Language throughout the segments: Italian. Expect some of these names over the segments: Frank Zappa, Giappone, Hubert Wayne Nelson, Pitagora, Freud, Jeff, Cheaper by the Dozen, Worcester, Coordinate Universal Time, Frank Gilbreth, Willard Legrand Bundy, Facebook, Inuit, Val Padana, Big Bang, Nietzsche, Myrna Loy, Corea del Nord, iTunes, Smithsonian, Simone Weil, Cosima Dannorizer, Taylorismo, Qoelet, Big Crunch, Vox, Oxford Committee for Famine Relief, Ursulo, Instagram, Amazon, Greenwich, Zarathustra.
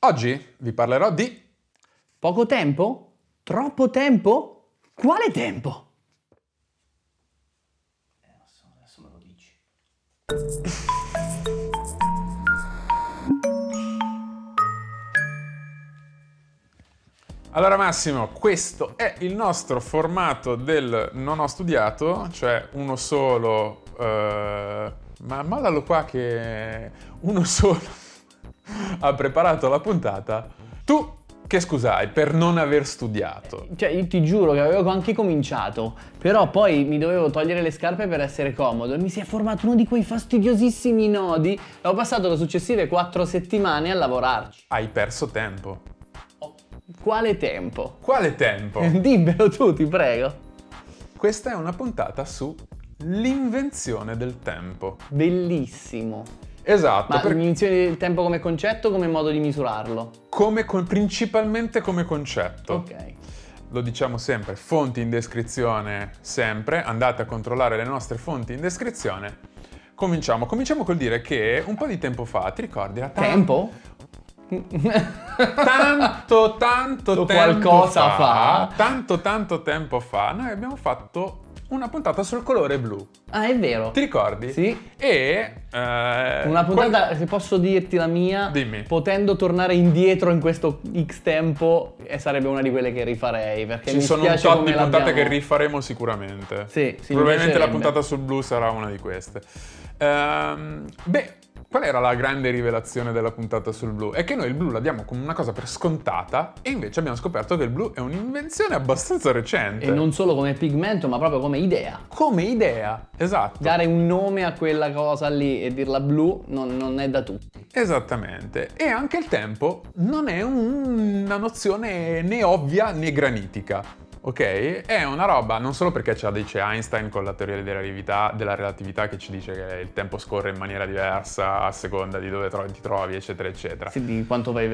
Oggi vi parlerò di... Poco tempo? Troppo tempo? Quale tempo? Adesso me lo dici. Allora Massimo, questo è il nostro formato del non ho studiato, cioè uno solo... ma mollalo qua che uno solo ha preparato la puntata. Tu che scusai per non aver studiato? Cioè io ti giuro che avevo anche cominciato, però poi mi dovevo togliere le scarpe per essere comodo e mi si è formato uno di quei fastidiosissimi nodi. Ho passato le successive 4 settimane a lavorarci. Hai perso tempo. Quale tempo? Quale tempo? Dimmelo tu, ti prego. Questa è una puntata su l'invenzione del tempo. Bellissimo. Esatto. Ma l'invenzione del tempo come concetto o come modo di misurarlo? Principalmente come concetto. Ok. Lo diciamo sempre, fonti in descrizione sempre. Andate a controllare le nostre fonti in descrizione. Cominciamo col dire che un po' di tempo fa, ti ricordi? Tempo? Tanto tempo fa noi abbiamo fatto una puntata sul colore blu. Ah, è vero. Ti ricordi? Sì. E una puntata, se posso dirti la mia. Dimmi. Potendo tornare indietro in questo X tempo, sarebbe una di quelle che rifarei, perché ci sono un tot di puntate che rifaremo sicuramente. Sì, probabilmente la puntata sul blu sarà una di queste. Qual era la grande rivelazione della puntata sul blu? È che noi il blu la diamo come una cosa per scontata e invece abbiamo scoperto che il blu è un'invenzione abbastanza recente. E non solo come pigmento, ma proprio come idea. Come idea, esatto. Dare un nome a quella cosa lì e dirla blu non è da tutti. Esattamente. E anche il tempo non è una nozione né ovvia né granitica. Ok? È una roba, non solo perché ce la dice Einstein con la teoria della relatività che ci dice che il tempo scorre in maniera diversa a seconda di dove ti trovi, eccetera, eccetera. Sì, di quanto vai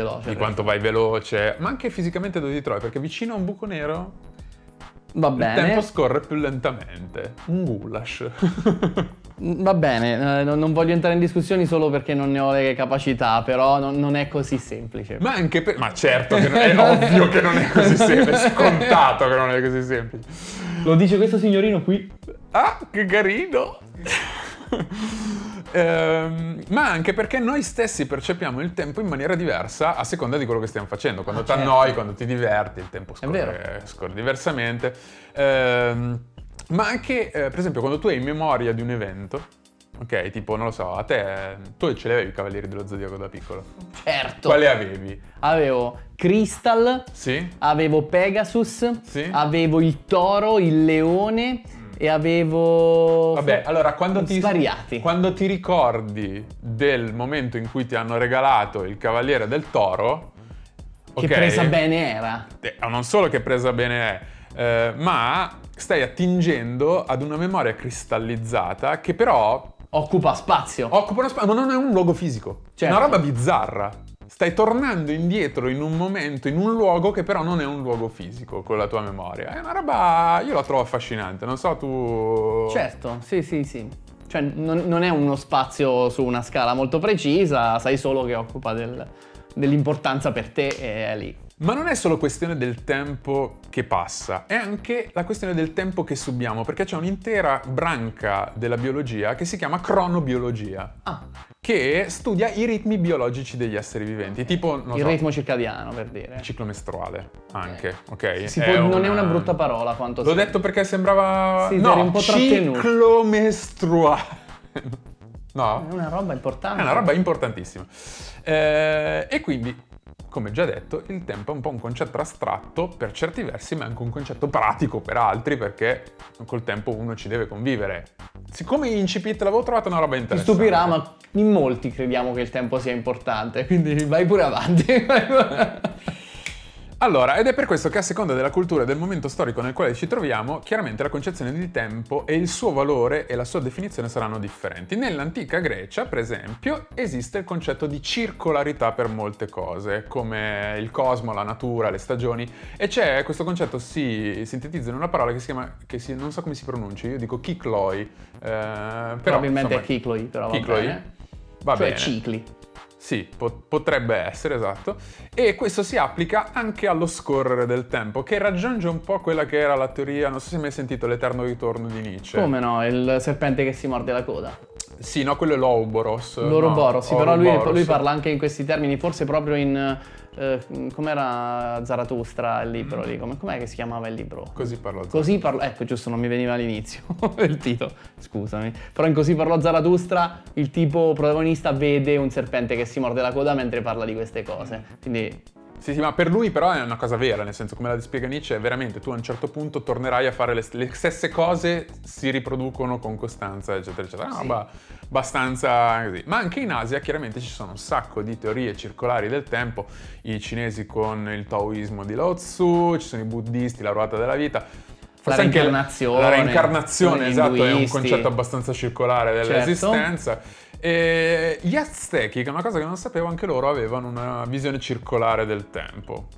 veloce. Ma anche fisicamente dove ti trovi, perché vicino a un buco nero il tempo scorre più lentamente. Un goulash. Va bene, non voglio entrare in discussioni solo perché non ne ho le capacità, però non è così semplice. Ma anche per... Ma certo, che è ovvio che non è così semplice, è scontato che non è così semplice. Lo dice questo signorino qui. Ah, che carino! Ma anche perché noi stessi percepiamo il tempo in maniera diversa a seconda di quello che stiamo facendo. Quando ti annoi, quando ti diverti, il tempo scorre diversamente. Ma anche, per esempio, quando tu hai memoria di un evento, ok, tipo, non lo so, a te, tu ce li avevi i Cavalieri dello Zodiaco da piccolo? Certo! Quali avevi? Avevo Crystal, sì. Avevo Pegasus, sì. Avevo il toro, il leone e avevo... Vabbè, allora, quando ti ricordi del momento in cui ti hanno regalato il Cavaliere del Toro... Che okay, presa bene era! Non solo che presa bene è, ma... Stai attingendo ad una memoria cristallizzata che però... Occupa spazio, ma non è un luogo fisico. Certo. È una roba bizzarra. Stai tornando indietro in un momento, in un luogo che però non è un luogo fisico con la tua memoria. È una roba... Io la trovo affascinante, non so, tu... Certo, sì. Cioè non è uno spazio su una scala molto precisa, sai solo che occupa dell'importanza per te e è lì. Ma non è solo questione del tempo che passa, è anche la questione del tempo che subiamo, perché c'è un'intera branca della biologia che si chiama cronobiologia, che studia i ritmi biologici degli esseri viventi, tipo... ritmo circadiano, per dire. Il ciclo mestruale, anche, ok? Non è una brutta parola quanto... L'ho detto perché sembrava... Sì, eri un po' trattenuto. Ciclo mestruale... No? È una roba importante. È una roba importantissima. E quindi... Come già detto, il tempo è un po' un concetto astratto per certi versi, ma è anche un concetto pratico per altri, perché col tempo uno ci deve convivere. Siccome incipit l'avevo trovata una roba interessante. Ti stupirà, ma in molti crediamo che il tempo sia importante, quindi vai pure avanti. Allora, ed è per questo che a seconda della cultura e del momento storico nel quale ci troviamo, chiaramente la concezione di tempo e il suo valore e la sua definizione saranno differenti. Nell'antica Grecia, per esempio, esiste il concetto di circolarità per molte cose, come il cosmo, la natura, le stagioni, e c'è questo concetto, si sintetizza in una parola che si chiama, non so come si pronuncia, io dico kikloi. Probabilmente è kikloi, però va bene. Cicli. Sì, potrebbe essere, esatto. E questo si applica anche allo scorrere del tempo, che raggiunge un po' quella che era la teoria, non so se hai mai sentito, l'eterno ritorno di Nietzsche. Come no? Il serpente che si morde la coda. Sì, no, quello è l'Ouroboros. L'Ouroboros, no, sì, Ouroboros. Però lui parla anche in questi termini, forse proprio in... com'era Zarathustra il libro lì? Com'è che si chiamava il libro? Così parlò Zarathustra. Così parlò, ecco, giusto, non mi veniva all'inizio il titolo, scusami. Però in Così parlò Zarathustra il tipo protagonista vede un serpente che si morde la coda mentre parla di queste cose, quindi... Sì, ma per lui però è una cosa vera, nel senso, come la dispiega Nietzsche, è veramente tu a un certo punto tornerai a fare le stesse cose, si riproducono con costanza, eccetera, eccetera. Sì. No, abbastanza così. Ma anche in Asia chiaramente ci sono un sacco di teorie circolari del tempo, i cinesi con il taoismo di Lao Tzu, ci sono i buddisti, la ruota della vita. Forse la reincarnazione. Anche la reincarnazione, esatto, è un concetto abbastanza circolare dell'esistenza. Certo. E gli Aztechi, che è una cosa che non sapevo, anche loro avevano una visione circolare del tempo.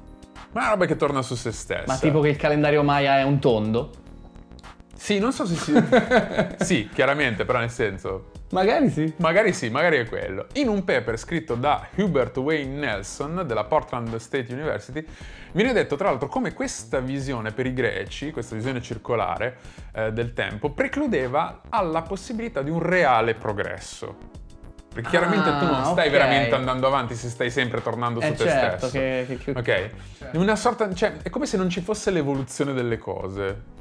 Ma è una roba che torna su se stessa. Ma tipo che il calendario Maya è un tondo? Sì, non so se si... Sì, chiaramente, però nel senso... Magari sì. Magari sì, magari è quello. In un paper scritto da Hubert Wayne Nelson della Portland State University viene detto tra l'altro come questa visione per i greci, questa visione circolare del tempo, precludeva alla possibilità di un reale progresso. Perché chiaramente tu non stai veramente andando avanti se stai sempre tornando su te stesso. Che... Ok. Una sorta, cioè, è come se non ci fosse l'evoluzione delle cose.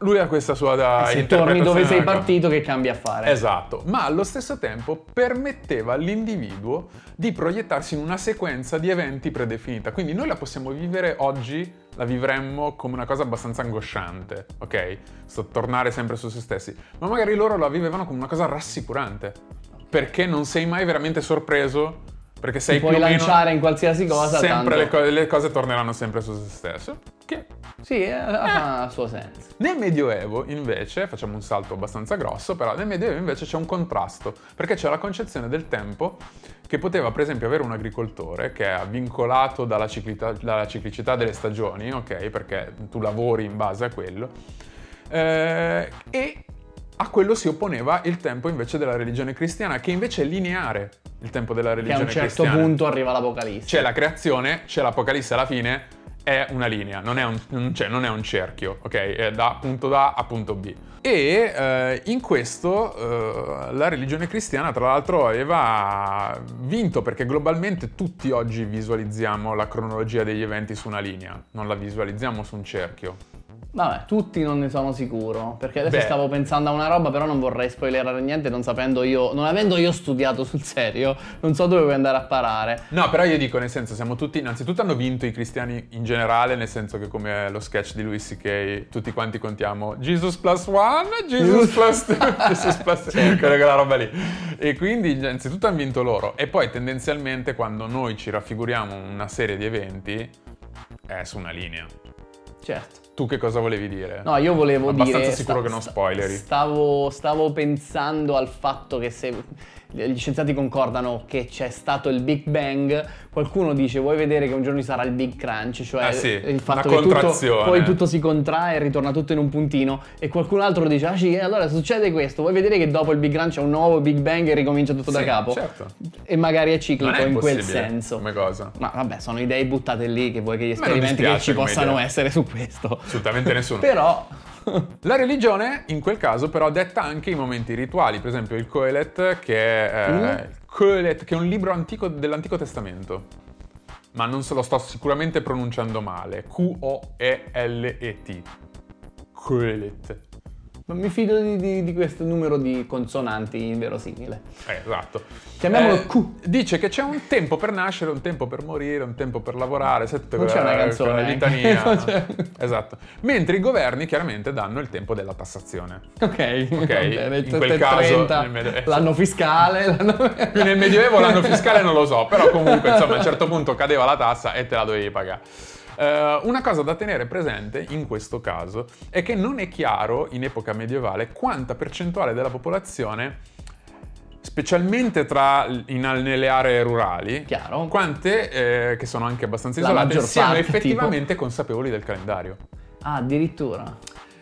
Lui ha questa sua interpretazione. Se torni dove sei partito, che cambi a fare? Esatto, ma allo stesso tempo permetteva all'individuo di proiettarsi in una sequenza di eventi predefinita. Quindi noi la possiamo vivere oggi, la vivremmo come una cosa abbastanza angosciante, ok? Tornare sempre su se stessi. Ma magari loro la vivevano come una cosa rassicurante, perché non sei mai veramente sorpreso, perché sei più o meno... puoi lanciare in qualsiasi cosa, sempre tanto... le cose torneranno sempre su se stesso. Che... sì, ha suo senso. Nel Medioevo, invece, facciamo un salto abbastanza grosso, però nel Medioevo invece c'è un contrasto, perché c'è la concezione del tempo che poteva, per esempio, avere un agricoltore che è vincolato dalla ciclicità delle stagioni, ok? Perché tu lavori in base a quello, e a quello si opponeva il tempo invece della religione cristiana, che invece è lineare. Il tempo della religione cristiana. Che a un certo punto arriva l'Apocalisse. C'è la creazione, c'è l'Apocalisse alla fine, è una linea, non è un cerchio, ok? È da punto A a punto B. E in questo la religione cristiana, tra l'altro, aveva vinto, perché globalmente tutti oggi visualizziamo la cronologia degli eventi su una linea, non la visualizziamo su un cerchio. Vabbè, tutti non ne sono sicuro, perché adesso stavo pensando a una roba, però non vorrei spoilerare niente, non avendo io studiato sul serio, non so dove vuoi andare a parare. No, però io dico, nel senso, siamo tutti, innanzitutto hanno vinto i cristiani in generale, nel senso che, come lo sketch di Louis C.K., tutti quanti contiamo Jesus plus one, Jesus plus two, Jesus plus three, quella roba lì. E quindi, innanzitutto hanno vinto loro, e poi tendenzialmente quando noi ci raffiguriamo una serie di eventi, è su una linea. Certo. Tu che cosa volevi dire? No, io volevo abbastanza dire... abbastanza sicuro che non spoileri. Stavo pensando al fatto che se gli scienziati concordano che c'è stato il Big Bang, qualcuno dice, vuoi vedere che un giorno ci sarà il Big Crunch? Cioè il fatto che tutto si contrae e ritorna tutto in un puntino. E qualcun altro dice, allora succede questo, vuoi vedere che dopo il Big Crunch c'è un nuovo Big Bang e ricomincia tutto da capo? Certo. E magari è ciclico in quel senso. Come cosa? Ma vabbè, sono idee buttate lì, che vuoi che gli esperimenti che ci possano essere su questo. Assolutamente nessuno. Però la religione in quel caso però detta anche i momenti rituali, per esempio il Qoelet, che è un libro antico dell'Antico Testamento, ma non se lo sto sicuramente pronunciando male, Qoelet, Qoelet. Non mi fido di questo numero di consonanti inverosimile. Esatto. Chiamiamolo Q. Dice che c'è un tempo per nascere, un tempo per morire, un tempo per lavorare, sai, tutte c'è una canzone, litania. Esatto. Mentre i governi chiaramente danno il tempo della tassazione. Ok. Vabbè, in quel caso 30, l'anno fiscale. Più nel Medioevo l'anno fiscale non lo so, però comunque insomma a un certo punto cadeva la tassa e te la dovevi pagare. Una cosa da tenere presente in questo caso è che non è chiaro in epoca medievale quanta percentuale della popolazione, specialmente nelle aree rurali, chiaro, quante che sono anche abbastanza isolate, siano effettivamente consapevoli del calendario. Addirittura.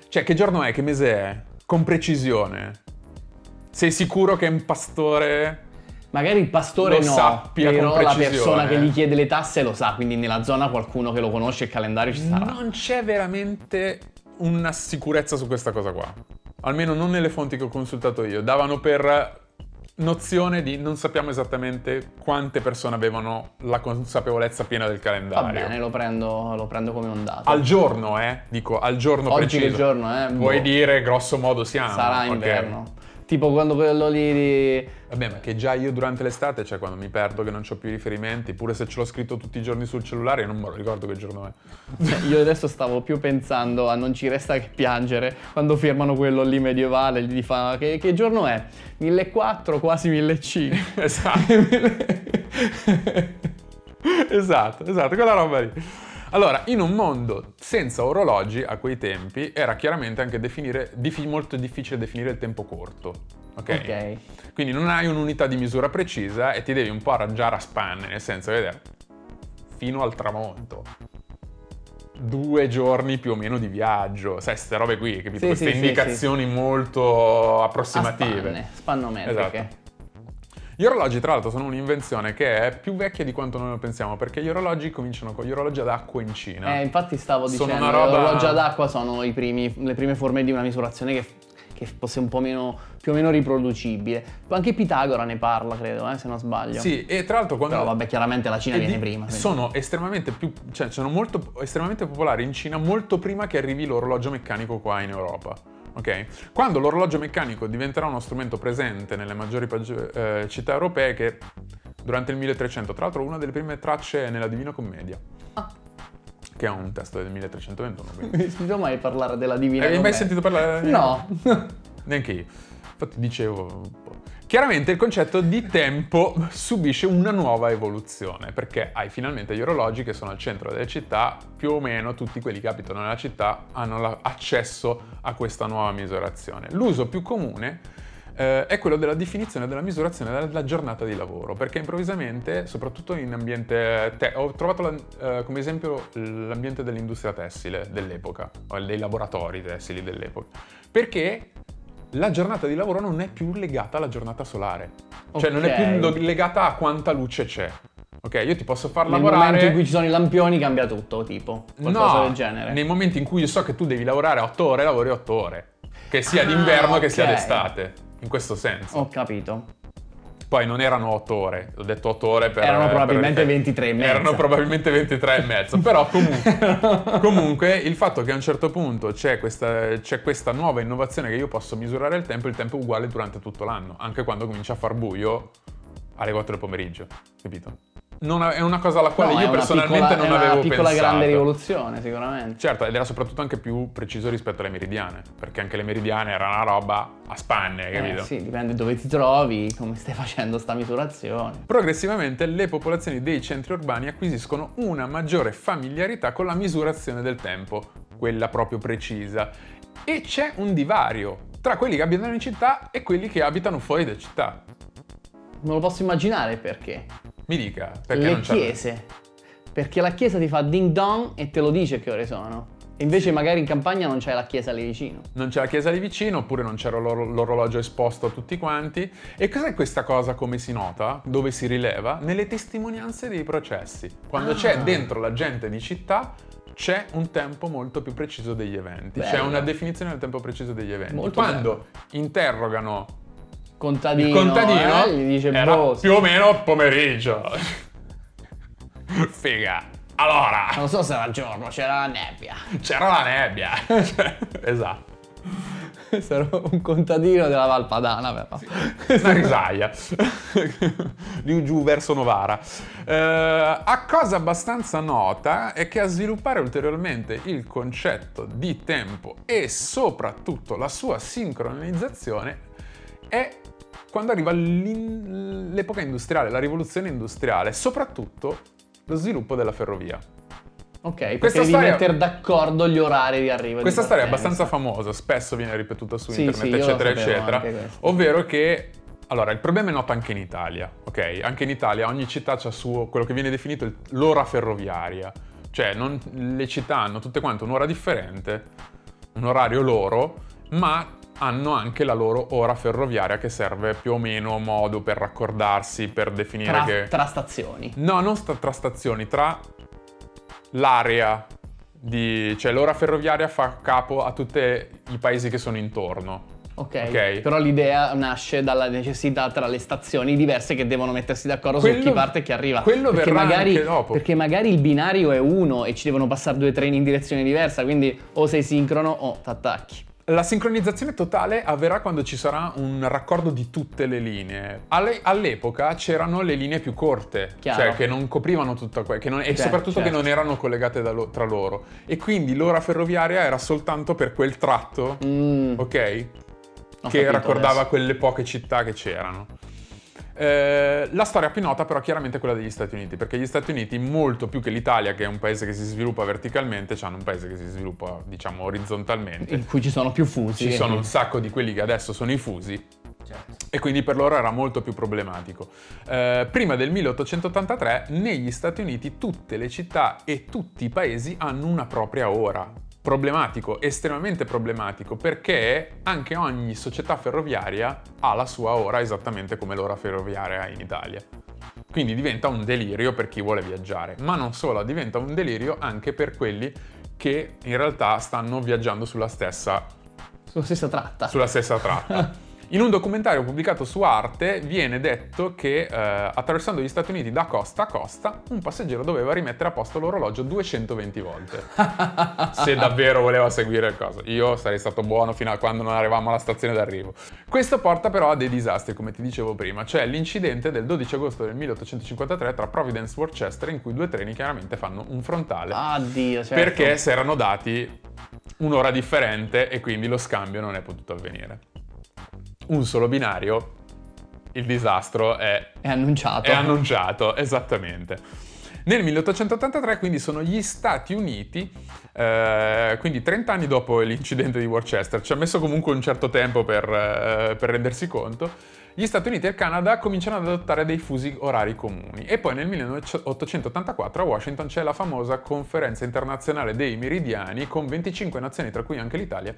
Cioè, che giorno è, che mese è, con precisione. Sei sicuro che è un pastore... Magari il pastore lo sappia, però la persona che gli chiede le tasse lo sa, quindi nella zona qualcuno che lo conosce, il calendario ci sarà. Non c'è veramente una sicurezza su questa cosa qua, almeno non nelle fonti che ho consultato io. Davano per nozione di non sappiamo esattamente quante persone avevano la consapevolezza piena del calendario. Va bene, lo prendo come un dato. Al giorno, dico, al giorno oggi preciso. Oggi che giorno, Vuoi dire, grosso modo siamo. Sarà inverno. Okay. Tipo quando quello lì... Vabbè, ma che già io durante l'estate, cioè quando mi perdo che non c'ho più riferimenti, pure se ce l'ho scritto tutti i giorni sul cellulare, io non me lo ricordo che giorno è. Io adesso stavo più pensando a non ci resta che piangere, quando firmano quello lì medievale, gli fa che giorno è? 1400, quasi 1500. Esatto, quella roba lì. Allora, in un mondo senza orologi a quei tempi era chiaramente anche molto difficile definire il tempo corto, ok? Quindi non hai un'unità di misura precisa e ti devi un po' arrangiare a spanne, nel senso, vedere, fino al tramonto. 2 giorni più o meno di viaggio, sai, queste robe qui, capito? Sì, queste indicazioni molto approssimative. Spannometriche. Esatto. Gli orologi, tra l'altro, sono un'invenzione che è più vecchia di quanto noi lo pensiamo, perché gli orologi cominciano con gli orologi ad acqua in Cina. Infatti stavo dicendo, gli orologi ad acqua sono le prime forme di una misurazione che fosse un po' meno, più o meno riproducibile. Anche Pitagora ne parla, credo, se non sbaglio. Sì, e tra l'altro quando... Però vabbè, chiaramente la Cina viene prima. Quindi. Sono estremamente popolari in Cina molto prima che arrivi l'orologio meccanico qua in Europa. Okay. Quando l'orologio meccanico diventerà uno strumento presente nelle maggiori città europee, che durante il 1300, tra l'altro una delle prime tracce è nella Divina Commedia, che è un testo del 1321. Quindi. Non sentito mai parlare della Divina Commedia? Hai mai sentito parlare della Divina? No. Neanche io. Infatti dicevo... Chiaramente il concetto di tempo subisce una nuova evoluzione, perché hai finalmente gli orologi che sono al centro delle città, più o meno tutti quelli che abitano nella città hanno accesso a questa nuova misurazione. L'uso più comune è quello della definizione della misurazione della giornata di lavoro, perché improvvisamente, soprattutto in ambiente... ho trovato come esempio l'ambiente dell'industria tessile dell'epoca, o dei laboratori tessili dell'epoca, perché... la giornata di lavoro non è più legata alla giornata solare. Cioè non è più legata a quanta luce c'è. Ok, io ti posso far lavorare... Nel momento in cui ci sono i lampioni cambia tutto, tipo. Qualcosa del genere. Nei momenti in cui io so che tu devi lavorare 8 ore, lavori 8 ore. Che sia d'inverno che sia d'estate. In questo senso. Ho capito. Poi non erano 8 ore, ho detto 8 ore per... Erano probabilmente 23 e mezzo. Erano probabilmente 23 e mezzo, però comunque il fatto che a un certo punto c'è questa nuova innovazione che io posso misurare il tempo è uguale durante tutto l'anno, anche quando comincia a far buio alle 4 del pomeriggio, capito? È una cosa alla quale io personalmente non avevo pensato. È una piccola grande rivoluzione, sicuramente. Certo, ed era soprattutto anche più preciso rispetto alle meridiane, perché anche le meridiane era una roba a spanne, capito? Sì, dipende dove ti trovi, come stai facendo sta misurazione. Progressivamente le popolazioni dei centri urbani acquisiscono una maggiore familiarità con la misurazione del tempo, quella proprio precisa. E c'è un divario tra quelli che abitano in città e quelli che abitano fuori da città. Non lo posso immaginare perché. Mi dica, perché non c'è? Le chiese. Perché la chiesa ti fa ding dong e te lo dice che ore sono. Invece magari in campagna non c'è la chiesa lì vicino. Non c'è la chiesa lì vicino, oppure non c'era l'orologio esposto a tutti quanti. E cos'è questa cosa, come si nota, dove si rileva? Nelle testimonianze dei processi. Quando c'è dentro la gente di città, c'è un tempo molto più preciso degli eventi. Bello. C'è una definizione del tempo preciso degli eventi. Molto Quando bello. Interrogano... Il contadino gli dice era più o meno pomeriggio. Figa. Allora, non so se era giorno, c'era la nebbia. Esatto. Sarò un contadino della Val Padana, però. Sì, una risaia. Lì giù verso Novara. A cosa abbastanza nota è che a sviluppare ulteriormente il concetto di tempo e soprattutto la sua sincronizzazione è quando arriva l'epoca industriale, la rivoluzione industriale, soprattutto lo sviluppo della ferrovia. Ok, perché devi mettere d'accordo gli orari di arrivo. Questa storia è abbastanza famosa, spesso viene ripetuta su internet, eccetera, eccetera. Ovvero che, allora, il problema è noto anche in Italia, ok? Anche in Italia ogni città ha suo, quello che viene definito l'ora ferroviaria. Cioè, le città hanno tutte quante un'ora differente, un orario loro, ma hanno anche la loro ora ferroviaria che serve più o meno modo per raccordarsi, per definire tra stazioni. No, non tra stazioni, tra l'area di... cioè l'ora ferroviaria fa capo a tutti i paesi che sono intorno. Okay. Però l'idea nasce dalla necessità tra le stazioni diverse che devono mettersi d'accordo su chi parte e chi arriva. Quello perché verrà magari, anche dopo. Perché magari il binario è uno e ci devono passare due treni in direzione diversa, quindi o sei sincrono o t'attacchi. La sincronizzazione totale avverrà quando ci sarà un raccordo di tutte le linee. All'epoca c'erano le linee più corte, cioè che non coprivano tutta che non erano collegate tra loro. E quindi l'ora ferroviaria era soltanto per quel tratto, che raccordava quelle poche città che c'erano. La storia più nota però chiaramente è quella degli Stati Uniti, perché gli Stati Uniti, molto più che l'Italia, che è un paese che si sviluppa verticalmente, hanno un paese che si sviluppa, diciamo, orizzontalmente, in cui ci sono più fusi. Ci sono un sacco di quelli che adesso sono i fusi, e quindi per loro era molto più problematico. Prima del 1883 negli Stati Uniti tutte le città e tutti i paesi hanno una propria ora. Problematico, estremamente problematico, perché anche ogni società ferroviaria ha la sua ora esattamente come l'ora ferroviaria in Italia. Quindi diventa un delirio per chi vuole viaggiare, ma non solo, diventa un delirio anche per quelli che in realtà stanno viaggiando sulla stessa tratta. In un documentario pubblicato su Arte viene detto che attraversando gli Stati Uniti da costa a costa un passeggero doveva rimettere a posto l'orologio 220 volte se davvero voleva seguire il coso. Io sarei stato buono fino a quando non arrivavamo alla stazione d'arrivo. Questo porta però a dei disastri, come ti dicevo prima, cioè l'incidente del 12 agosto del 1853 tra Providence e Worcester, in cui due treni chiaramente fanno un frontale. Addio, certo. Perché si erano dati un'ora differente e quindi lo scambio non è potuto avvenire. Un solo binario, il disastro è annunciato. È annunciato, esattamente. Nel 1883 quindi sono gli Stati Uniti, quindi 30 anni dopo l'incidente di Worcester, ci ha messo comunque un certo tempo per rendersi conto, gli Stati Uniti e il Canada cominciano ad adottare dei fusi orari comuni. E poi nel 1884 a Washington c'è la famosa conferenza internazionale dei meridiani con 25 nazioni, tra cui anche l'Italia.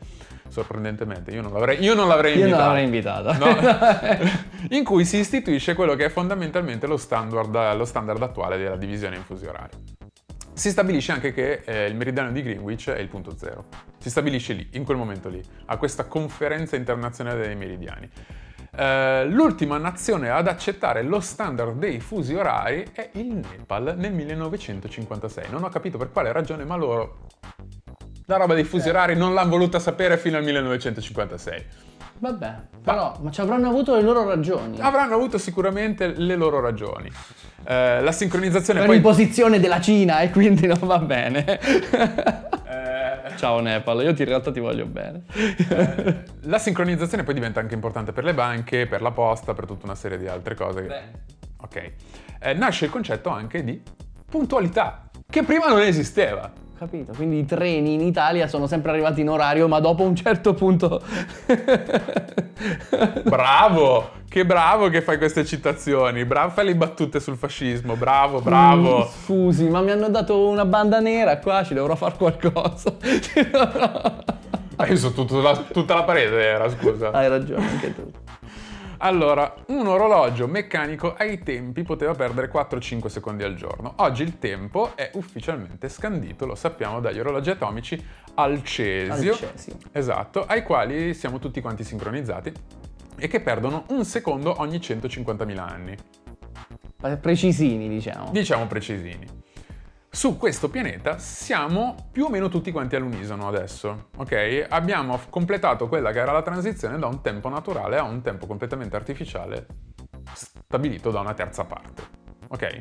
Sorprendentemente, io non l'avrei invitata. No? In cui si istituisce quello che è fondamentalmente lo standard attuale della divisione in fusi orari. Si stabilisce anche che il meridiano di Greenwich è il punto zero. Si stabilisce lì, in quel momento lì, a questa conferenza internazionale dei meridiani. L'ultima nazione ad accettare lo standard dei fusi orari è il Nepal nel 1956. Non ho capito per quale ragione, ma loro la roba dei fusi orari non l'hanno voluta sapere fino al 1956. Vabbè, però ma ci avranno avuto le loro ragioni. Avranno avuto sicuramente le loro ragioni. La sincronizzazione per l'imposizione della Cina e quindi non va bene. Ciao Nepal, io in realtà ti voglio bene. La sincronizzazione poi diventa anche importante per le banche, per la posta, per tutta una serie di altre cose. Nasce il concetto anche di puntualità, che prima non esisteva. Capito, quindi i treni in Italia sono sempre arrivati in orario, ma dopo un certo punto... Bravo! Che bravo che fai queste citazioni, bravo, fai le battute sul fascismo, bravo. Scusi, ma mi hanno dato una banda nera qua, ci dovrò far qualcosa. Io so tutta la parete era, scusa. Hai ragione, anche tu. Allora, un orologio meccanico ai tempi poteva perdere 4-5 secondi al giorno. Oggi il tempo è ufficialmente scandito, lo sappiamo, dagli orologi atomici al cesio. Al cesio. Esatto, ai quali siamo tutti quanti sincronizzati e che perdono un secondo ogni 150.000 anni. Precisini, diciamo. Diciamo precisini. Su questo pianeta siamo più o meno tutti quanti all'unisono adesso, ok? Abbiamo completato quella che era la transizione da un tempo naturale a un tempo completamente artificiale stabilito da una terza parte, ok?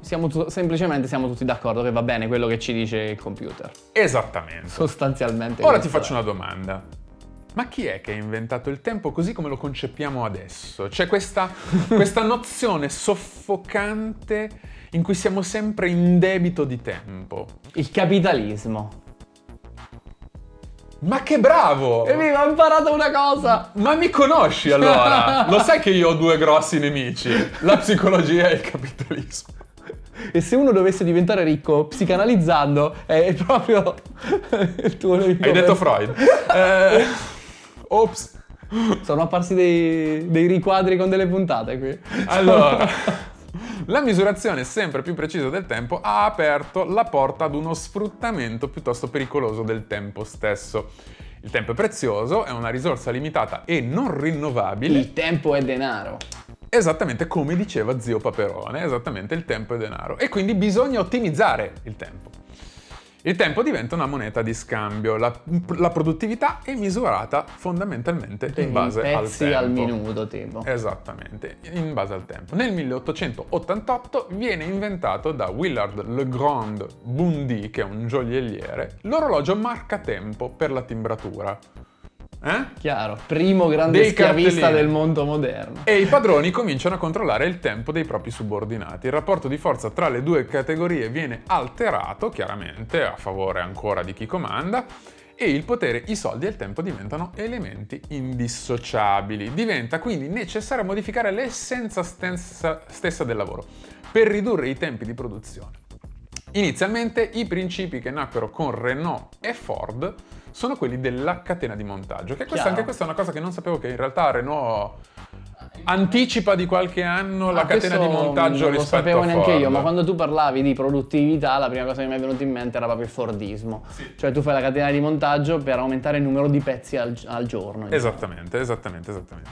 Semplicemente siamo tutti d'accordo che va bene quello che ci dice il computer. Esattamente. Sostanzialmente. Ora ti faccio una domanda. Ma chi è che ha inventato il tempo così come lo concepiamo adesso? C'è questa nozione soffocante in cui siamo sempre in debito di tempo. Il capitalismo. Ma che bravo! E mi ha imparato una cosa! Ma mi conosci allora? Lo sai che io ho due grossi nemici, la psicologia e il capitalismo. E se uno dovesse diventare ricco psicanalizzando, è proprio il tuo nemico. Hai detto Freud. Ops! Sono apparsi dei riquadri con delle puntate qui. Allora, la misurazione sempre più precisa del tempo ha aperto la porta ad uno sfruttamento piuttosto pericoloso del tempo stesso. Il tempo è prezioso, è una risorsa limitata e non rinnovabile. Il tempo è denaro. Esattamente come diceva zio Paperone, esattamente, il tempo è denaro. E quindi bisogna ottimizzare il tempo. Il tempo diventa una moneta di scambio, la produttività è misurata fondamentalmente in base al tempo. Pezzi al minuto, tipo. Esattamente, in base al tempo. Nel 1888 viene inventato da Willard Legrand Bundy, che è un gioielliere, l'orologio marcatempo per la timbratura. Chiaro, primo grande schiavista del mondo moderno. E i padroni cominciano a controllare il tempo dei propri subordinati. Il rapporto di forza tra le due categorie viene alterato, chiaramente, a favore ancora di chi comanda. E il potere, i soldi e il tempo diventano elementi indissociabili. Diventa quindi necessario modificare l'essenza stessa del lavoro per ridurre i tempi di produzione. Inizialmente i principi che nacquero con Renault e Ford sono quelli della catena di montaggio, che questa è una cosa che non sapevo, che in realtà Renault anticipa di qualche anno la catena di montaggio rispetto a Ford. Non lo sapevo neanche io, ma quando tu parlavi di produttività la prima cosa che mi è venuta in mente era proprio il Fordismo, sì. Cioè tu fai la catena di montaggio per aumentare il numero di pezzi al giorno. Esattamente.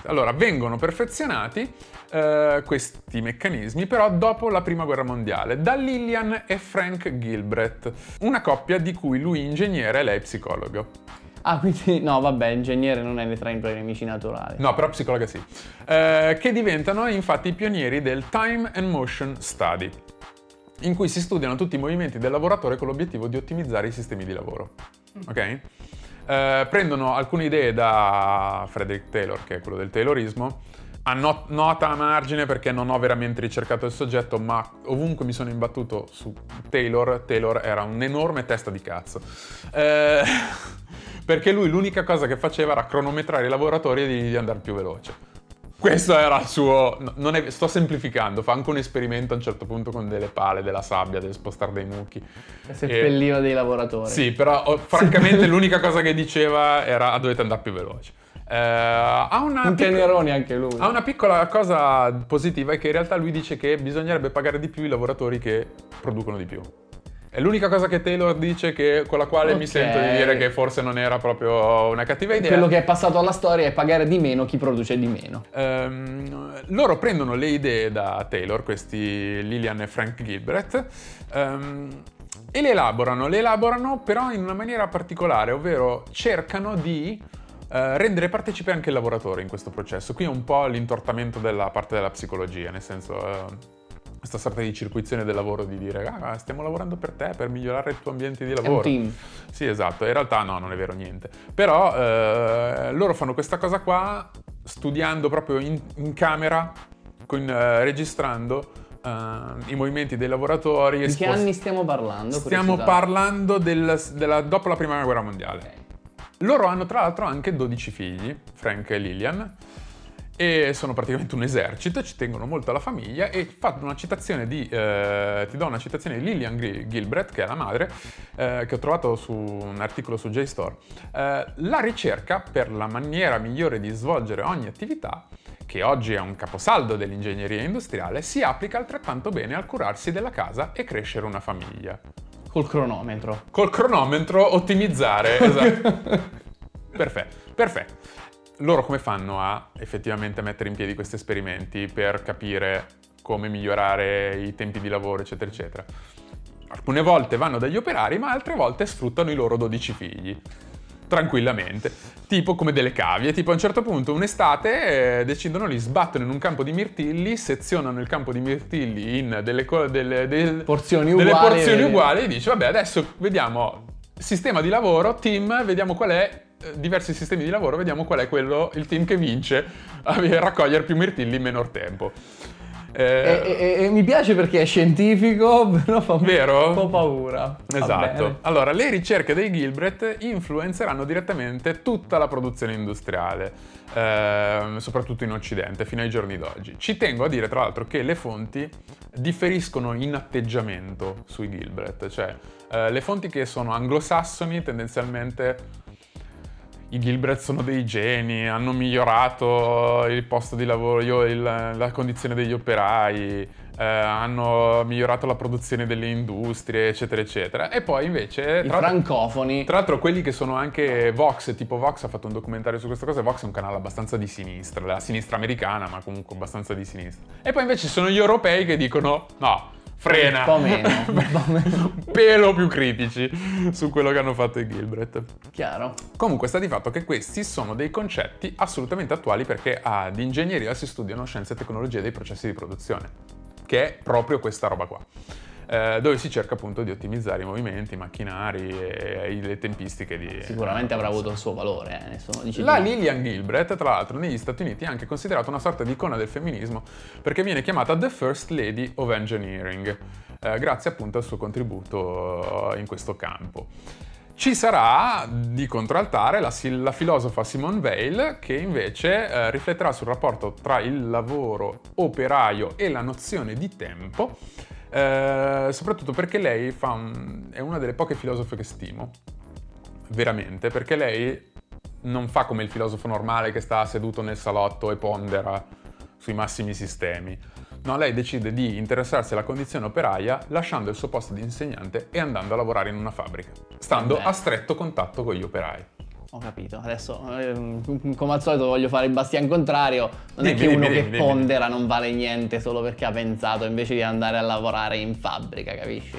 Allora, vengono perfezionati questi meccanismi però dopo la Prima Guerra Mondiale da Lillian e Frank Gilbreth, una coppia di cui lui ingegnere e lei psicologo. Ah, quindi no, vabbè, ingegnere non è tra i propri nemici naturali. No, però psicologa sì. Che diventano infatti i pionieri del Time and Motion Study, in cui si studiano tutti i movimenti del lavoratore con l'obiettivo di ottimizzare i sistemi di lavoro. Ok? Prendono alcune idee da Frederick Taylor, che è quello del Taylorismo. Nota a margine, perché non ho veramente ricercato il soggetto, ma ovunque mi sono imbattuto su Taylor era un enorme testa di cazzo. Perché lui l'unica cosa che faceva era cronometrare i lavoratori e di andare più veloce. Questo era il suo... sto semplificando, fa anche un esperimento a un certo punto con delle pale, della sabbia, deve spostare dei mucchi. Seppelliva dei lavoratori. Sì, però francamente l'unica cosa che diceva era dovete andare più veloce. Un tenerone anche lui. Ha una piccola cosa positiva, è che in realtà lui dice che bisognerebbe pagare di più i lavoratori che producono di più. È l'unica cosa che Taylor dice, che con la quale mi sento di dire che forse non era proprio una cattiva idea. Quello che è passato alla storia è pagare di meno chi produce di meno. Loro prendono le idee da Taylor, questi Lillian e Frank Gilbreth, e le elaborano però in una maniera particolare, ovvero cercano di rendere partecipe anche il lavoratore in questo processo. Qui è un po' l'intortamento della parte della psicologia, nel senso... questa sorta di circuizione del lavoro, di dire stiamo lavorando per te, per migliorare il tuo ambiente di lavoro. È un team. Sì, esatto. In realtà no, non è vero niente. Però loro fanno questa cosa qua studiando proprio in camera, registrando i movimenti dei lavoratori. Di che anni stiamo parlando? Stiamo parlando dopo la Prima Guerra Mondiale. Okay. Loro hanno tra l'altro anche 12 figli, Frank e Lillian. E sono praticamente un esercito, ci tengono molto alla famiglia, e fanno una citazione ti do una citazione di Lillian Gilbreth, che è la madre, che ho trovato su un articolo su JSTOR. La ricerca per la maniera migliore di svolgere ogni attività, che oggi è un caposaldo dell'ingegneria industriale, si applica altrettanto bene al curarsi della casa e crescere una famiglia. Col cronometro ottimizzare, esatto. Perfetto. Loro come fanno a effettivamente mettere in piedi questi esperimenti per capire come migliorare i tempi di lavoro, eccetera, eccetera? Alcune volte vanno dagli operai, ma altre volte sfruttano i loro 12 figli, tranquillamente, tipo come delle cavie. Tipo a un certo punto, un'estate, decidono, li sbattono in un campo di mirtilli, sezionano il campo di mirtilli in delle porzioni uguali e dice vabbè, adesso vediamo sistema di lavoro, team, vediamo qual è. Diversi sistemi di lavoro, vediamo qual è quello, il team che vince a raccogliere più mirtilli in meno tempo. Mi piace perché è scientifico, però fa un po' paura. Esatto. Allora, le ricerche dei Gilbreth influenzeranno direttamente tutta la produzione industriale, soprattutto in Occidente, fino ai giorni d'oggi. Ci tengo a dire, tra l'altro, che le fonti differiscono in atteggiamento sui Gilbreth, cioè le fonti che sono anglosassoni tendenzialmente i Gilbreth sono dei geni, hanno migliorato il posto di lavoro, la condizione degli operai, hanno migliorato la produzione delle industrie, eccetera, eccetera. E poi invece... I francofoni. Tra l'altro quelli che sono anche Vox, tipo Vox ha fatto un documentario su questa cosa, e Vox è un canale abbastanza di sinistra, della sinistra americana, ma comunque abbastanza di sinistra. E poi invece sono gli europei che dicono no, frena. Un po' meno. Pelo più critici su quello che hanno fatto i Gilbreth. Chiaro. Comunque sta di fatto che questi sono dei concetti assolutamente attuali, perché ad ingegneria si studiano scienze e tecnologie dei processi di produzione, che è proprio questa roba qua, dove si cerca appunto di ottimizzare i movimenti, i macchinari e le tempistiche di... Sicuramente avrà avuto il suo valore, nessuno dice. La Lillian Gilbreth, tra l'altro, negli Stati Uniti è anche considerata una sorta di icona del femminismo, perché viene chiamata The First Lady of Engineering, grazie appunto al suo contributo in questo campo. Ci sarà di contraltare la filosofa Simone Weil, che invece rifletterà sul rapporto tra il lavoro operaio e la nozione di tempo, soprattutto perché lei è una delle poche filosofe che stimo, veramente, perché lei non fa come il filosofo normale che sta seduto nel salotto e pondera sui massimi sistemi. No, lei decide di interessarsi alla condizione operaia, lasciando il suo posto di insegnante e andando a lavorare in una fabbrica, stando a stretto contatto con gli operai. Ho capito, adesso come al solito voglio fare il bastian contrario, non è che uno che pondera non vale niente solo perché ha pensato invece di andare a lavorare in fabbrica, capisci?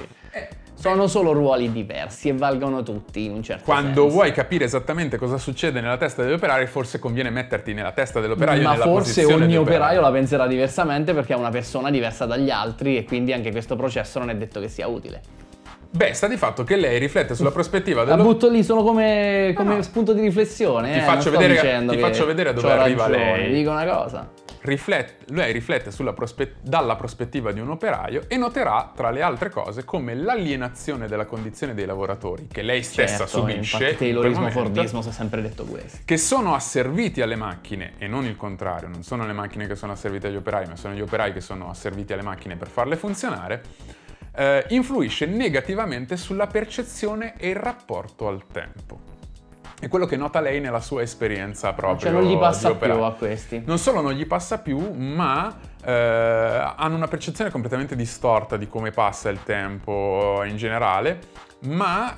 Sono solo ruoli diversi e valgono tutti in un certo senso. Quando vuoi capire esattamente cosa succede nella testa degli operai, forse conviene metterti nella testa dell'operaio. Ma forse ogni operaio la penserà diversamente, perché è una persona diversa dagli altri, e quindi anche questo processo non è detto che sia utile. Beh, sta di fatto che lei riflette sulla prospettiva dello... La butto lì solo come spunto di riflessione. Ti faccio vedere dove arriva lei. Ti dico una cosa. Lei riflette dalla prospettiva di un operaio e noterà, tra le altre cose, come l'alienazione della condizione dei lavoratori, che lei stessa subisce... Certo, infatti Taylorismo e Fordismo si è sempre detto questo. Che sono asserviti alle macchine, e non il contrario, non sono le macchine che sono asservite agli operai, ma sono gli operai che sono asserviti alle macchine per farle funzionare. Influisce negativamente sulla percezione e il rapporto al tempo. È quello che nota lei nella sua esperienza proprio. Cioè non gli passa più a questi. Non solo non gli passa più, ma hanno una percezione completamente distorta di come passa il tempo in generale, ma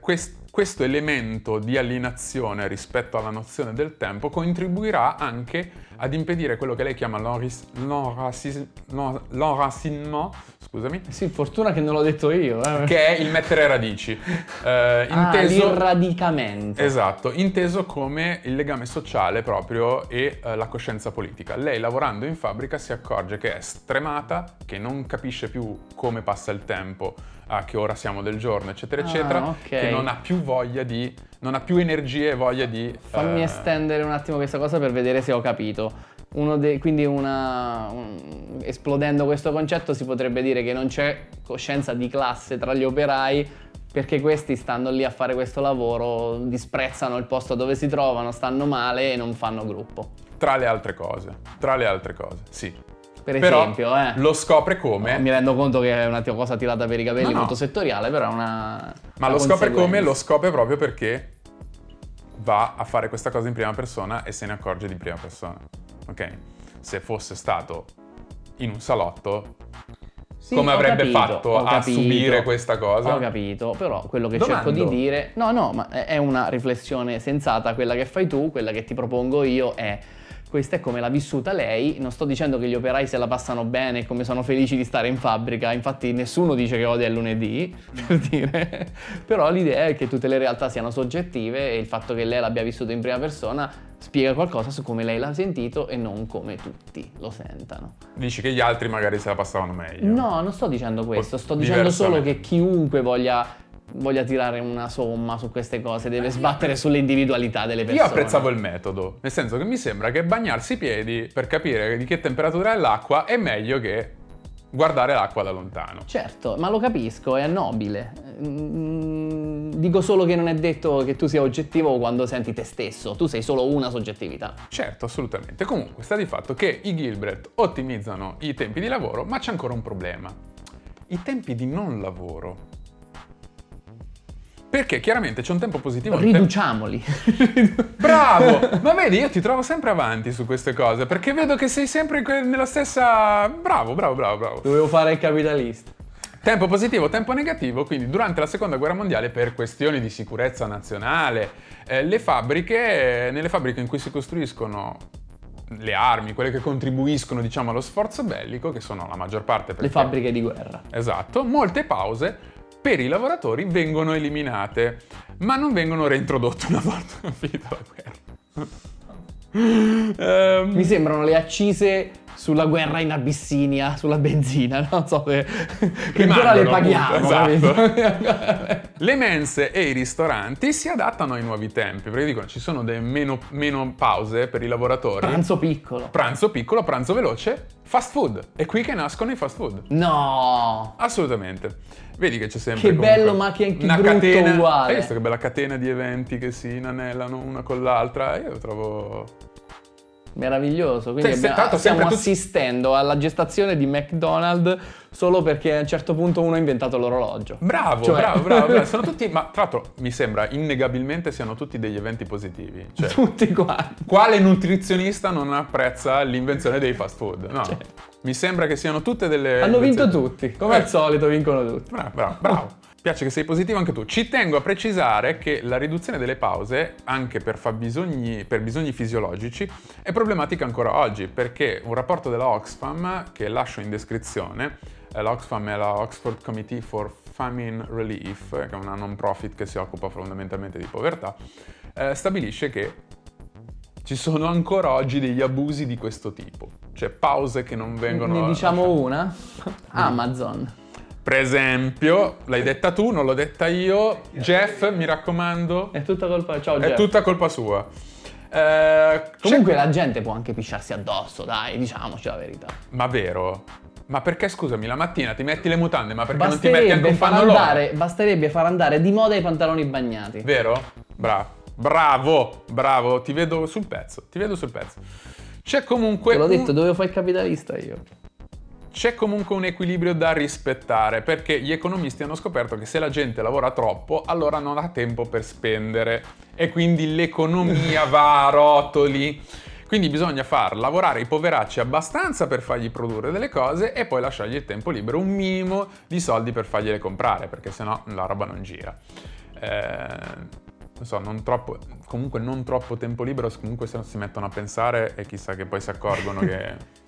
questo elemento di alienazione rispetto alla nozione del tempo contribuirà anche ad impedire quello che lei chiama l'enracinement. Scusami. Sì, fortuna che non l'ho detto io. Che è il mettere radici. Inteso, l'irradicamento. Esatto, inteso come il legame sociale proprio e la coscienza politica. Lei, lavorando in fabbrica, si accorge che è stremata, che non capisce più come passa il tempo, a che ora siamo del giorno, eccetera, eccetera, okay. Che non ha più voglia di... non ha più energie e voglia di... Fammi estendere un attimo questa cosa per vedere se ho capito. Esplodendo questo concetto si potrebbe dire che non c'è coscienza di classe tra gli operai, perché questi, stando lì a fare questo lavoro, disprezzano il posto dove si trovano, stanno male e non fanno gruppo. Tra le altre cose, sì. Per esempio. Lo scopre come... No, mi rendo conto che è una cosa tirata per i capelli, molto settoriale, però è una... Ma lo scopre come? Lo scopre proprio perché va a fare questa cosa in prima persona e se ne accorge di prima persona. Ok? Se fosse stato in un salotto, sì, come avrebbe fatto a subire questa cosa? Ho capito, però quello che cerco di dire... No, ma è una riflessione sensata quella che fai tu, quella che ti propongo io è... Questa è come l'ha vissuta lei, non sto dicendo che gli operai se la passano bene, come sono felici di stare in fabbrica, infatti nessuno dice che odia il lunedì, per dire, però l'idea è che tutte le realtà siano soggettive e il fatto che lei l'abbia vissuto in prima persona spiega qualcosa su come lei l'ha sentito e non come tutti lo sentano. Dici che gli altri magari se la passavano meglio? No, non sto dicendo questo, sto dicendo solo che chiunque voglia tirare una somma su queste cose deve sbattere sull'individualità delle persone. Io apprezzavo il metodo, nel senso che mi sembra che bagnarsi i piedi per capire di che temperatura è l'acqua è meglio che guardare l'acqua da lontano. Certo, ma lo capisco, è nobile. Dico solo che non è detto che tu sia oggettivo quando senti te stesso, tu sei solo una soggettività. Certo, assolutamente. Comunque sta di fatto che i Gilbreth ottimizzano i tempi di lavoro, ma c'è ancora un problema. I tempi di non lavoro. Perché chiaramente c'è un tempo positivo. Riduciamoli. Bravo! Ma vedi, io ti trovo sempre avanti su queste cose, perché vedo che sei sempre nella stessa... Bravo. Dovevo fare il capitalista. Tempo positivo, tempo negativo, quindi durante la seconda guerra mondiale per questioni di sicurezza nazionale, le fabbriche, nelle fabbriche in cui si costruiscono le armi, quelle che contribuiscono diciamo allo sforzo bellico, che sono la maggior parte... Le fabbriche di guerra. Esatto, molte pause per i lavoratori vengono eliminate, ma non vengono reintrodotte una volta finita la guerra. Mi sembrano le accise... sulla guerra in Abissinia, sulla benzina, non so se... che ancora le paghiamo. Esatto. Le mense e i ristoranti si adattano ai nuovi tempi, perché dicono ci sono delle meno pause per i lavoratori. Pranzo piccolo, pranzo veloce, fast food. È qui che nascono i fast food. No! Assolutamente. Vedi che c'è sempre... Che bello, ma che anche brutto catena, uguale. Hai visto che bella catena di eventi che si inanellano una con l'altra? Io lo trovo... meraviglioso, quindi stiamo assistendo alla gestazione di McDonald's solo perché a un certo punto uno ha inventato l'orologio. Bravo. Sono tutti, ma tra l'altro mi sembra innegabilmente siano tutti degli eventi positivi, cioè, tutti quanti. Quale nutrizionista non apprezza l'invenzione dei fast food? No, cioè, mi sembra che siano tutte delle... hanno vinto tutti, come al solito vincono tutti. Bravo. Piace che sei positivo anche tu. Ci tengo a precisare che la riduzione delle pause, anche per bisogni fisiologici, è problematica ancora oggi, perché un rapporto della Oxfam, che lascio in descrizione, l'Oxfam è la Oxford Committee for Famine Relief, che è una non profit che si occupa fondamentalmente di povertà, stabilisce che ci sono ancora oggi degli abusi di questo tipo, cioè pause che non vengono... Ne diciamo una? Amazon. Per esempio, l'hai detta tu, non l'ho detta io. Jeff, mi raccomando. È tutta colpa... Ciao, Jeff. È tutta colpa sua. Comunque la gente può anche pisciarsi addosso, dai, diciamoci la verità. Ma vero? Ma perché, scusami, la mattina ti metti le mutande, ma perché non ti metti anche un pannolone? Basterebbe far andare di moda i pantaloni bagnati. Vero? Bravo, ti vedo sul pezzo. C'è comunque... Te l'ho detto, dovevo fare il capitalista io. C'è comunque un equilibrio da rispettare, perché gli economisti hanno scoperto che se la gente lavora troppo, allora non ha tempo per spendere e quindi l'economia va a rotoli. Quindi bisogna far lavorare i poveracci abbastanza per fargli produrre delle cose e poi lasciargli il tempo libero, un minimo di soldi per fargliele comprare, perché sennò la roba non gira. Non troppo tempo libero, comunque se non si mettono a pensare e chissà che poi si accorgono che...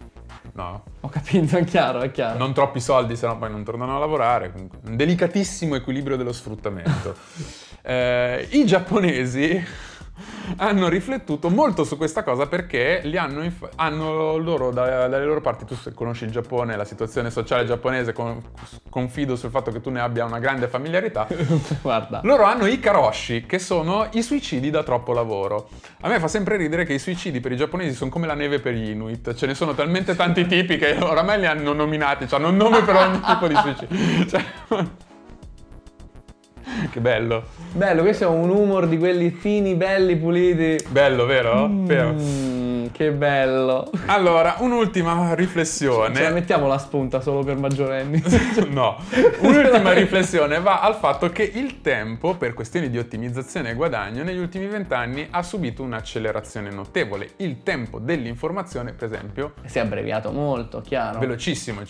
No. Ho capito, è chiaro. Non troppi soldi, sennò poi non tornano a lavorare. Un delicatissimo equilibrio dello sfruttamento. I giapponesi hanno riflettuto molto su questa cosa, perché li hanno, dalle loro parti, tu conosci il Giappone, la situazione sociale giapponese, confido sul fatto che tu ne abbia una grande familiarità. Guarda, loro hanno i karoshi, che sono i suicidi da troppo lavoro. A me fa sempre ridere che i suicidi per i giapponesi sono come la neve per gli Inuit, ce ne sono talmente tanti tipi che oramai li hanno nominati, cioè hanno un nome per ogni tipo di suicidi. Che bello, questo è un humor di quelli fini, belli, puliti. Bello, vero? Che bello. Allora, un'ultima riflessione. Ce la mettiamo la spunta solo per maggiorenni? No, un'ultima riflessione va al fatto che il tempo, per questioni di ottimizzazione e guadagno, negli ultimi 20 anni ha subito un'accelerazione notevole. Il tempo dell'informazione, per esempio, si è abbreviato molto, chiaro. Velocissimo,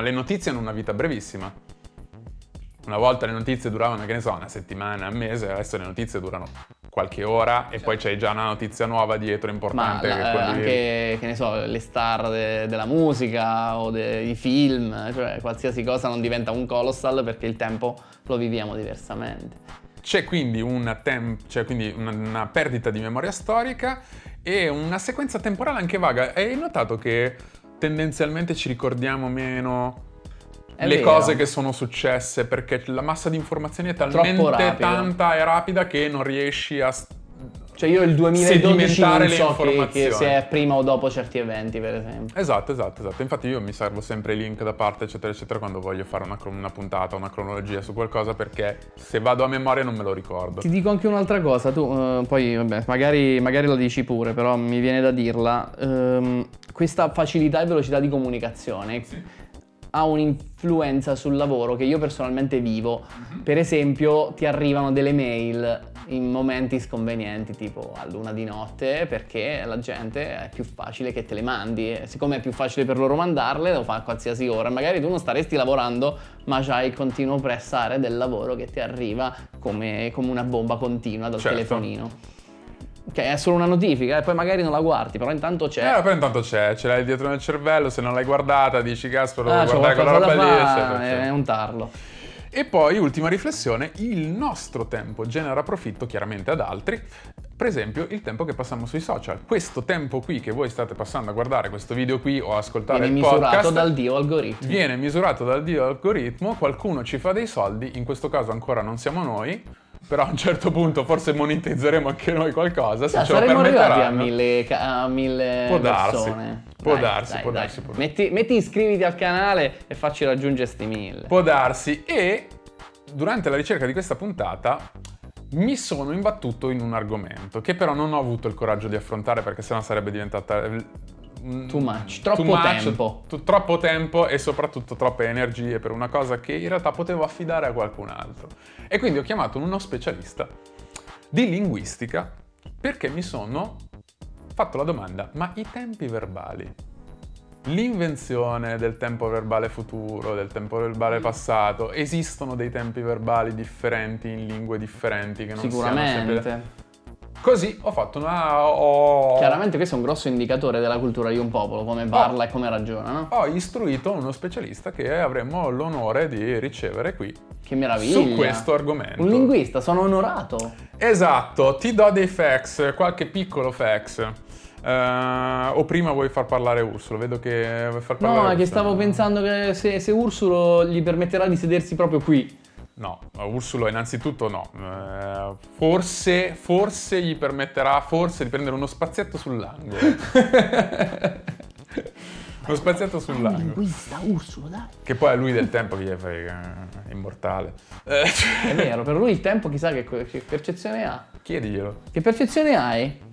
le notizie hanno una vita brevissima. Una volta le notizie duravano, che ne so, una settimana, un mese, adesso le notizie durano qualche ora e poi c'è già una notizia nuova dietro importante. Che ne so, le star della musica o dei film, cioè qualsiasi cosa non diventa un colossal perché il tempo lo viviamo diversamente. C'è quindi una perdita di memoria storica e una sequenza temporale anche vaga. Hai notato che tendenzialmente ci ricordiamo meno... cose che sono successe, perché la massa di informazioni è talmente tanta e rapida che non riesci a il 2012 non so che se è prima o dopo certi eventi, per esempio. Esatto. Infatti io mi servo sempre i link da parte, eccetera, eccetera, quando voglio fare una puntata, una cronologia su qualcosa, perché se vado a memoria non me lo ricordo. Ti dico anche un'altra cosa, tu poi vabbè, magari la dici pure, però mi viene da dirla. Questa facilità e velocità di comunicazione... Sì. ha un'influenza sul lavoro che io personalmente vivo. Per esempio, ti arrivano delle mail in momenti sconvenienti, tipo all'1 di notte, perché la gente è più facile che te le mandi, e siccome è più facile per loro mandarle, lo fa a qualsiasi ora. Magari tu non staresti lavorando, ma c'hai il continuo pressare del lavoro che ti arriva come una bomba continua dal telefonino. Che è solo una notifica e poi magari non la guardi, però intanto c'è. Però intanto c'è, ce l'hai dietro nel cervello, se non l'hai guardata dici caspita, devo guardare quella roba lì, eccetera. È un tarlo. E poi, ultima riflessione, il nostro tempo genera profitto chiaramente ad altri. Per esempio, il tempo che passiamo sui social. Questo tempo qui che voi state passando a guardare questo video qui o ascoltare viene il podcast, viene misurato dal dio algoritmo. Viene misurato dal dio algoritmo, qualcuno ci fa dei soldi, in questo caso ancora non siamo noi, però a un certo punto forse monetizzeremo anche noi qualcosa, se ce lo permetteranno. Saremmo arrivati a 1000 persone. Può darsi. Metti iscriviti al canale e facci raggiungere sti 1000. Può darsi. E durante la ricerca di questa puntata mi sono imbattuto in un argomento che però non ho avuto il coraggio di affrontare, perché sennò sarebbe diventata troppo tempo e soprattutto troppe energie per una cosa che in realtà potevo affidare a qualcun altro. E quindi ho chiamato uno specialista di linguistica, perché mi sono fatto la domanda: ma i tempi verbali, l'invenzione del tempo verbale futuro, del tempo verbale passato, esistono dei tempi verbali differenti in lingue differenti che non siano sempre... Così ho fatto una... Chiaramente questo è un grosso indicatore della cultura di un popolo, come parla e come ragiona, no? Ho istruito uno specialista che avremmo l'onore di ricevere qui. Che meraviglia! Su questo argomento. Un linguista, sono onorato! Esatto, ti do dei facts, qualche piccolo facts. O prima vuoi far parlare Ursulo? Vedo che vuoi far parlare Ursulo. No, che stavo pensando che se Ursulo gli permetterà di sedersi proprio qui. No, Ursulo innanzitutto no, forse gli permetterà di prendere uno spazietto sull'angolo. Uno spazietto sull'angolo. Un linguista, Ursulo, dai. Che poi a lui del tempo che gli è immortale. È vero, per lui il tempo chissà che percezione ha. Chiediglielo. Che percezione hai?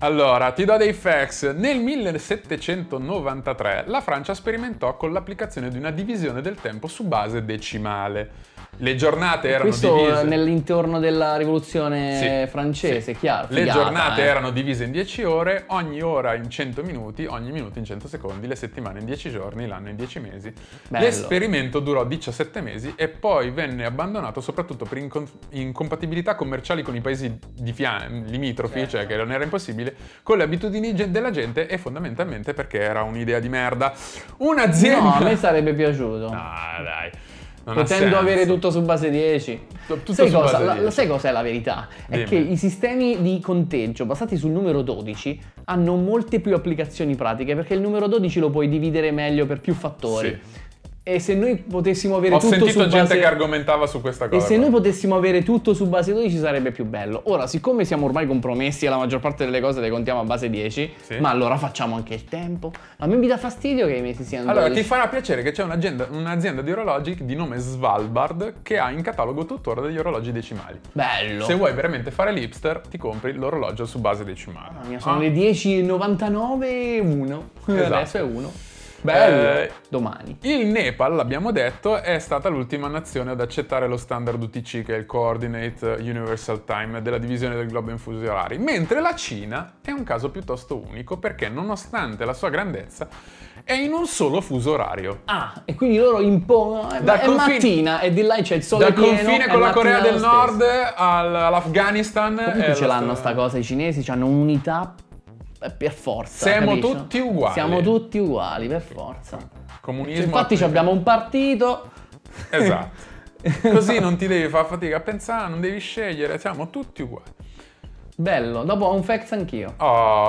Allora, ti do dei facts. Nel 1793 la Francia sperimentò con l'applicazione di una divisione del tempo su base decimale. Le giornate erano divise... Questo nell'intorno della rivoluzione francese, chiaro. Figata, le giornate erano divise in 10 ore, ogni ora in 100 minuti, ogni minuto in 100 secondi, le settimane in 10 giorni, l'anno in 10 mesi. Bello. L'esperimento durò 17 mesi e poi venne abbandonato soprattutto per incompatibilità commerciali con i paesi di limitrofi, certo. Cioè che non era impossibile, con le abitudini della gente e fondamentalmente perché era un'idea di merda. Un'azienda... No, a me sarebbe piaciuto. Ah, dai. Potendo avere tutto su base 10. Sai cos'è la verità? Dimmi. È che i sistemi di conteggio basati sul numero 12 hanno molte più applicazioni pratiche, perché il numero 12 lo puoi dividere meglio per più fattori. Sì. E se noi potessimo avere gente che argomentava su questa cosa. E se noi potessimo avere tutto su base 12 sarebbe più bello. Ora, siccome siamo ormai compromessi e la maggior parte delle cose le contiamo a base 10, ma allora facciamo anche il tempo. A me mi dà fastidio che i mesi siano... Allora, 12. Ti farà piacere che c'è un'azienda di orologi di nome Svalbard che ha in catalogo tuttora degli orologi decimali. Bello! Se vuoi veramente fare l'hipster, ti compri l'orologio su base decimale. Mamma mia, sono le 10.99.1. Esatto. Adesso è 1. Bello, domani. Il Nepal, l'abbiamo detto, è stata l'ultima nazione ad accettare lo standard UTC, che è il Coordinate Universal Time, della divisione del globo in fusi orari, mentre la Cina è un caso piuttosto unico, perché nonostante la sua grandezza è in un solo fuso orario. Ah, e quindi loro impongono, mattina e di là c'è il sole dal pieno. Dal confine con la Corea del Nord all'Afghanistan. Comunque ce l'hanno sta cosa, i cinesi hanno un'unità per forza. Siamo tutti uguali, per forza. Comunismo. Infatti abbiamo un partito. Esatto. Così non ti devi far fatica a pensare, non devi scegliere, siamo tutti uguali. Bello, dopo ho un fax anch'io.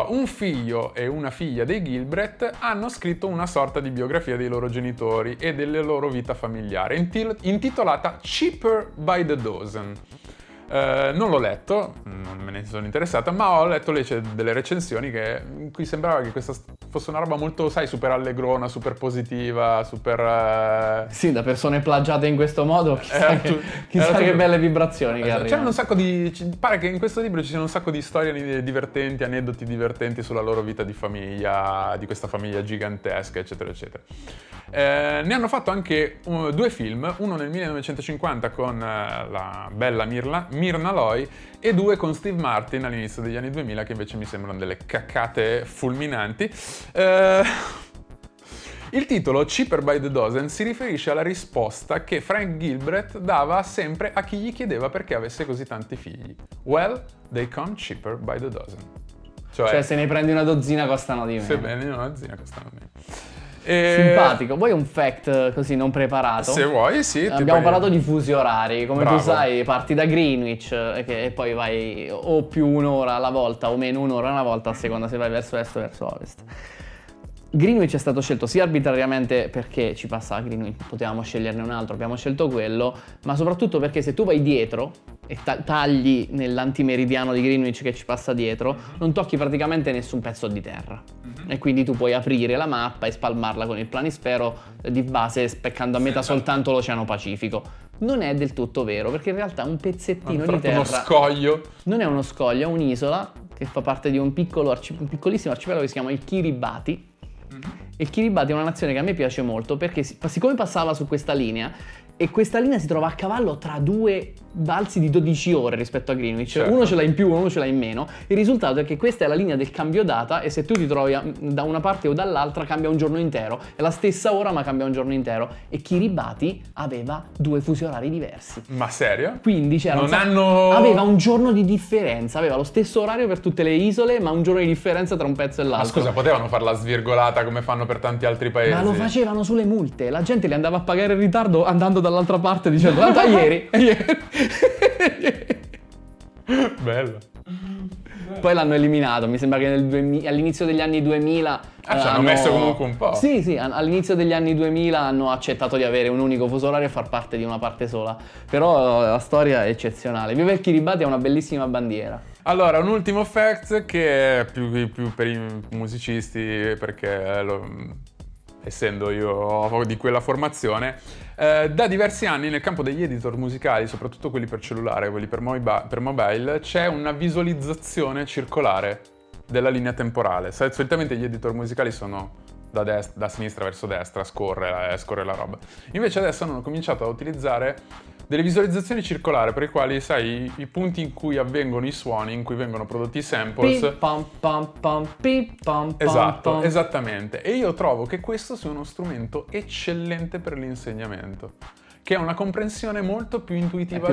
Un figlio e una figlia dei Gilbreth hanno scritto una sorta di biografia dei loro genitori e della loro vita familiare, intitolata Cheaper by the Dozen. Non l'ho letto, non me ne sono interessata, ma ho letto delle recensioni in cui sembrava che questa fosse una roba molto, sai, super allegrona, super positiva, super... Sì, da persone plagiate in questo modo, chissà che belle vibrazioni che arrivano. C'è un sacco di... pare che in questo libro ci siano un sacco di storie divertenti, aneddoti divertenti sulla loro vita di famiglia, di questa famiglia gigantesca, eccetera, eccetera. Ne hanno fatto anche due film, uno nel 1950 con la bella Myrna Loy e due con Steve Martin all'inizio degli anni 2000 che invece mi sembrano delle caccate fulminanti. Il titolo Cheaper by the Dozen si riferisce alla risposta che Frank Gilbreth dava sempre a chi gli chiedeva perché avesse così tanti figli. Well, they come cheaper by the dozen. Cioè se ne prendi una dozzina costano di meno. Se prendi una dozzina costano di meno. Simpatico. Vuoi un fact così non preparato? Se vuoi, sì. Abbiamo parlato di fusi orari. Come Bravo. Tu sai, parti da Greenwich e poi vai o più un'ora alla volta o meno un'ora alla volta a seconda se vai verso est o verso ovest. Greenwich è stato scelto sia arbitrariamente perché ci passava Greenwich, potevamo sceglierne un altro, abbiamo scelto quello, ma soprattutto perché se tu vai dietro e tagli nell'antimeridiano di Greenwich che ci passa dietro, non tocchi praticamente nessun pezzo di terra. E quindi tu puoi aprire la mappa e spalmarla con il planisfero di base speccando a metà soltanto l'Oceano Pacifico. Non è del tutto vero, perché in realtà un pezzettino di terra... uno scoglio. Non è uno scoglio, è un'isola che fa parte di un piccolissimo arcipelago che si chiama il Kiribati. Il Kiribati è una nazione che a me piace molto perché siccome passava su questa linea e questa linea si trova a cavallo tra due balzi di 12 ore rispetto a Greenwich, certo. Uno ce l'ha in più, uno ce l'ha in meno, il risultato è che questa è la linea del cambio data e se tu ti trovi da una parte o dall'altra cambia un giorno intero, è la stessa ora ma cambia un giorno intero e Kiribati aveva due fusi orari diversi. Ma serio? Quindi c'era aveva un giorno di differenza, aveva lo stesso orario per tutte le isole ma un giorno di differenza tra un pezzo e l'altro. Ma scusa, potevano farla svirgolata come fanno per tanti altri paesi? Ma lo facevano sulle multe, la gente li andava a pagare in ritardo andando dall'altra parte dicendo guarda ieri. Bello. Poi l'hanno eliminato, mi sembra che all'inizio degli anni 2000 ci hanno messo comunque un po'. Sì, all'inizio degli anni 2000 hanno accettato di avere un unico fuso orario e far parte di una parte sola. Però la storia è eccezionale. Viva il Kiribati, ha una bellissima bandiera. Allora, un ultimo fact che è più per i musicisti perché essendo io di quella formazione, da diversi anni nel campo degli editor musicali, soprattutto quelli per cellulare, quelli per mobile, c'è una visualizzazione circolare della linea temporale. Solitamente gli editor musicali sono da sinistra verso destra, scorre la roba. Invece adesso hanno cominciato a utilizzare delle visualizzazioni circolari per i quali, sai, i punti in cui avvengono i suoni, in cui vengono prodotti i samples. Esatto, esattamente. E io trovo che questo sia uno strumento eccellente per l'insegnamento, che è una comprensione molto più intuitiva,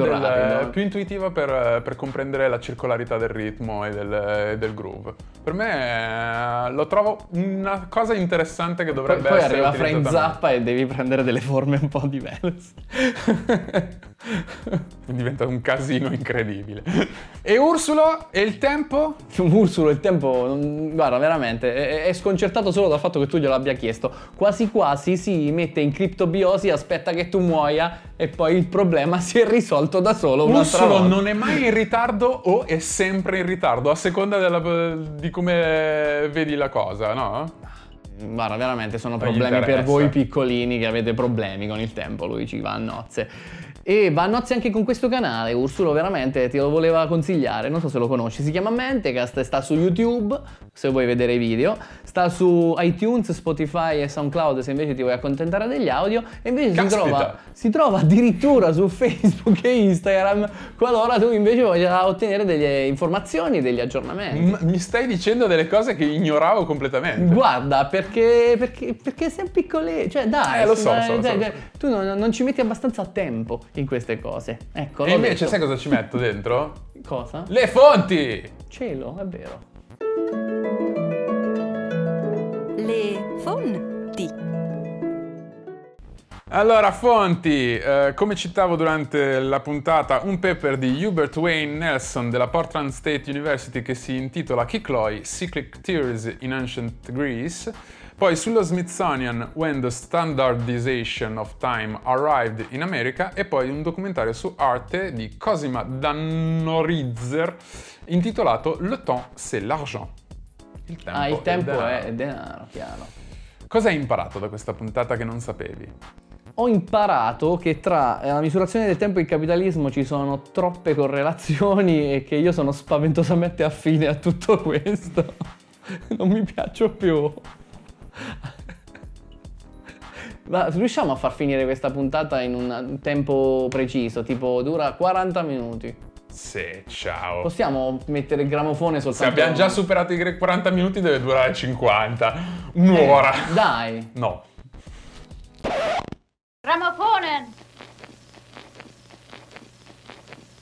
per comprendere la circolarità del ritmo e del groove. Per me lo trovo una cosa interessante che dovrebbe essere poi arriva Frank Zappa e devi prendere delle forme un po' diverse. Diventa un casino incredibile. E Ursulo e il tempo? Ursulo e il tempo, guarda, veramente è sconcertato solo dal fatto che tu glielo abbia chiesto. Quasi quasi si mette in criptobiosi, aspetta che tu muoia e poi il problema si è risolto da solo. Ursulo non è mai in ritardo o è sempre in ritardo a seconda di come vedi la cosa, no? Guarda, veramente sono problemi per voi piccolini che avete problemi con il tempo, lui ci va a nozze. E va a nozze anche con questo canale, Ursulo, veramente te lo voleva consigliare, non so se lo conosci, si chiama Mentecast, sta su YouTube, se vuoi vedere i video, sta su iTunes, Spotify e SoundCloud se invece ti vuoi accontentare degli audio, e invece si trova addirittura su Facebook e Instagram, qualora tu invece voglia ottenere delle informazioni, degli aggiornamenti. Mi stai dicendo delle cose che ignoravo completamente. Guarda, perché sei piccolo, cioè dai, tu non ci metti abbastanza tempo in queste cose, ecco. E invece sai cosa ci metto dentro? Cosa? Le fonti! Cielo, è vero. Le fonti. Allora, fonti, come citavo durante la puntata, un paper di Hubert Wayne Nelson della Portland State University che si intitola Kykloï, Cyclic Theories in Ancient Greece, Poi sullo Smithsonian When the Standardization of Time Arrived in America e poi un documentario su Arte di Cosima Dannorizer intitolato Le temps c'est l'argent. Il tempo è denaro, chiaro. Cosa hai imparato da questa puntata che non sapevi? Ho imparato che tra la misurazione del tempo e il capitalismo ci sono troppe correlazioni e che io sono spaventosamente affine a tutto questo. Non mi piaccio più. Ma riusciamo a far finire questa puntata in un tempo preciso, tipo dura 40 minuti? Sì, ciao. Possiamo mettere il gramofone soltanto? Se abbiamo già superato i 40 minuti deve durare 50, un'ora. Dai. No.